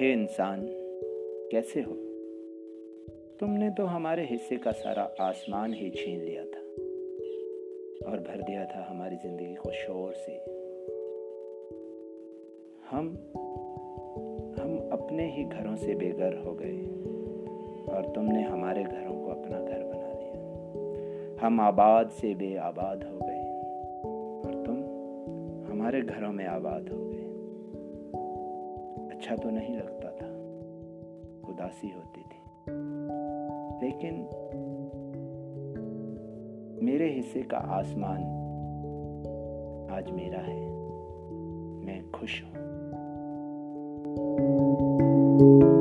हे इंसान कैसे हो, तुमने तो हमारे हिस्से का सारा आसमान ही छीन लिया था और भर दिया था हमारी जिंदगी को शोर से। हम अपने ही घरों से बेघर हो गए और तुमने हमारे घरों को अपना घर बना लिया। हम आबाद से बेआबाद हो गए और तुम हमारे घरों में आबाद हो गए। अच्छा तो नहीं लगता था, उदासी होती थी, लेकिन मेरे हिस्से का आसमान आज मेरा है। मैं खुश हूँ।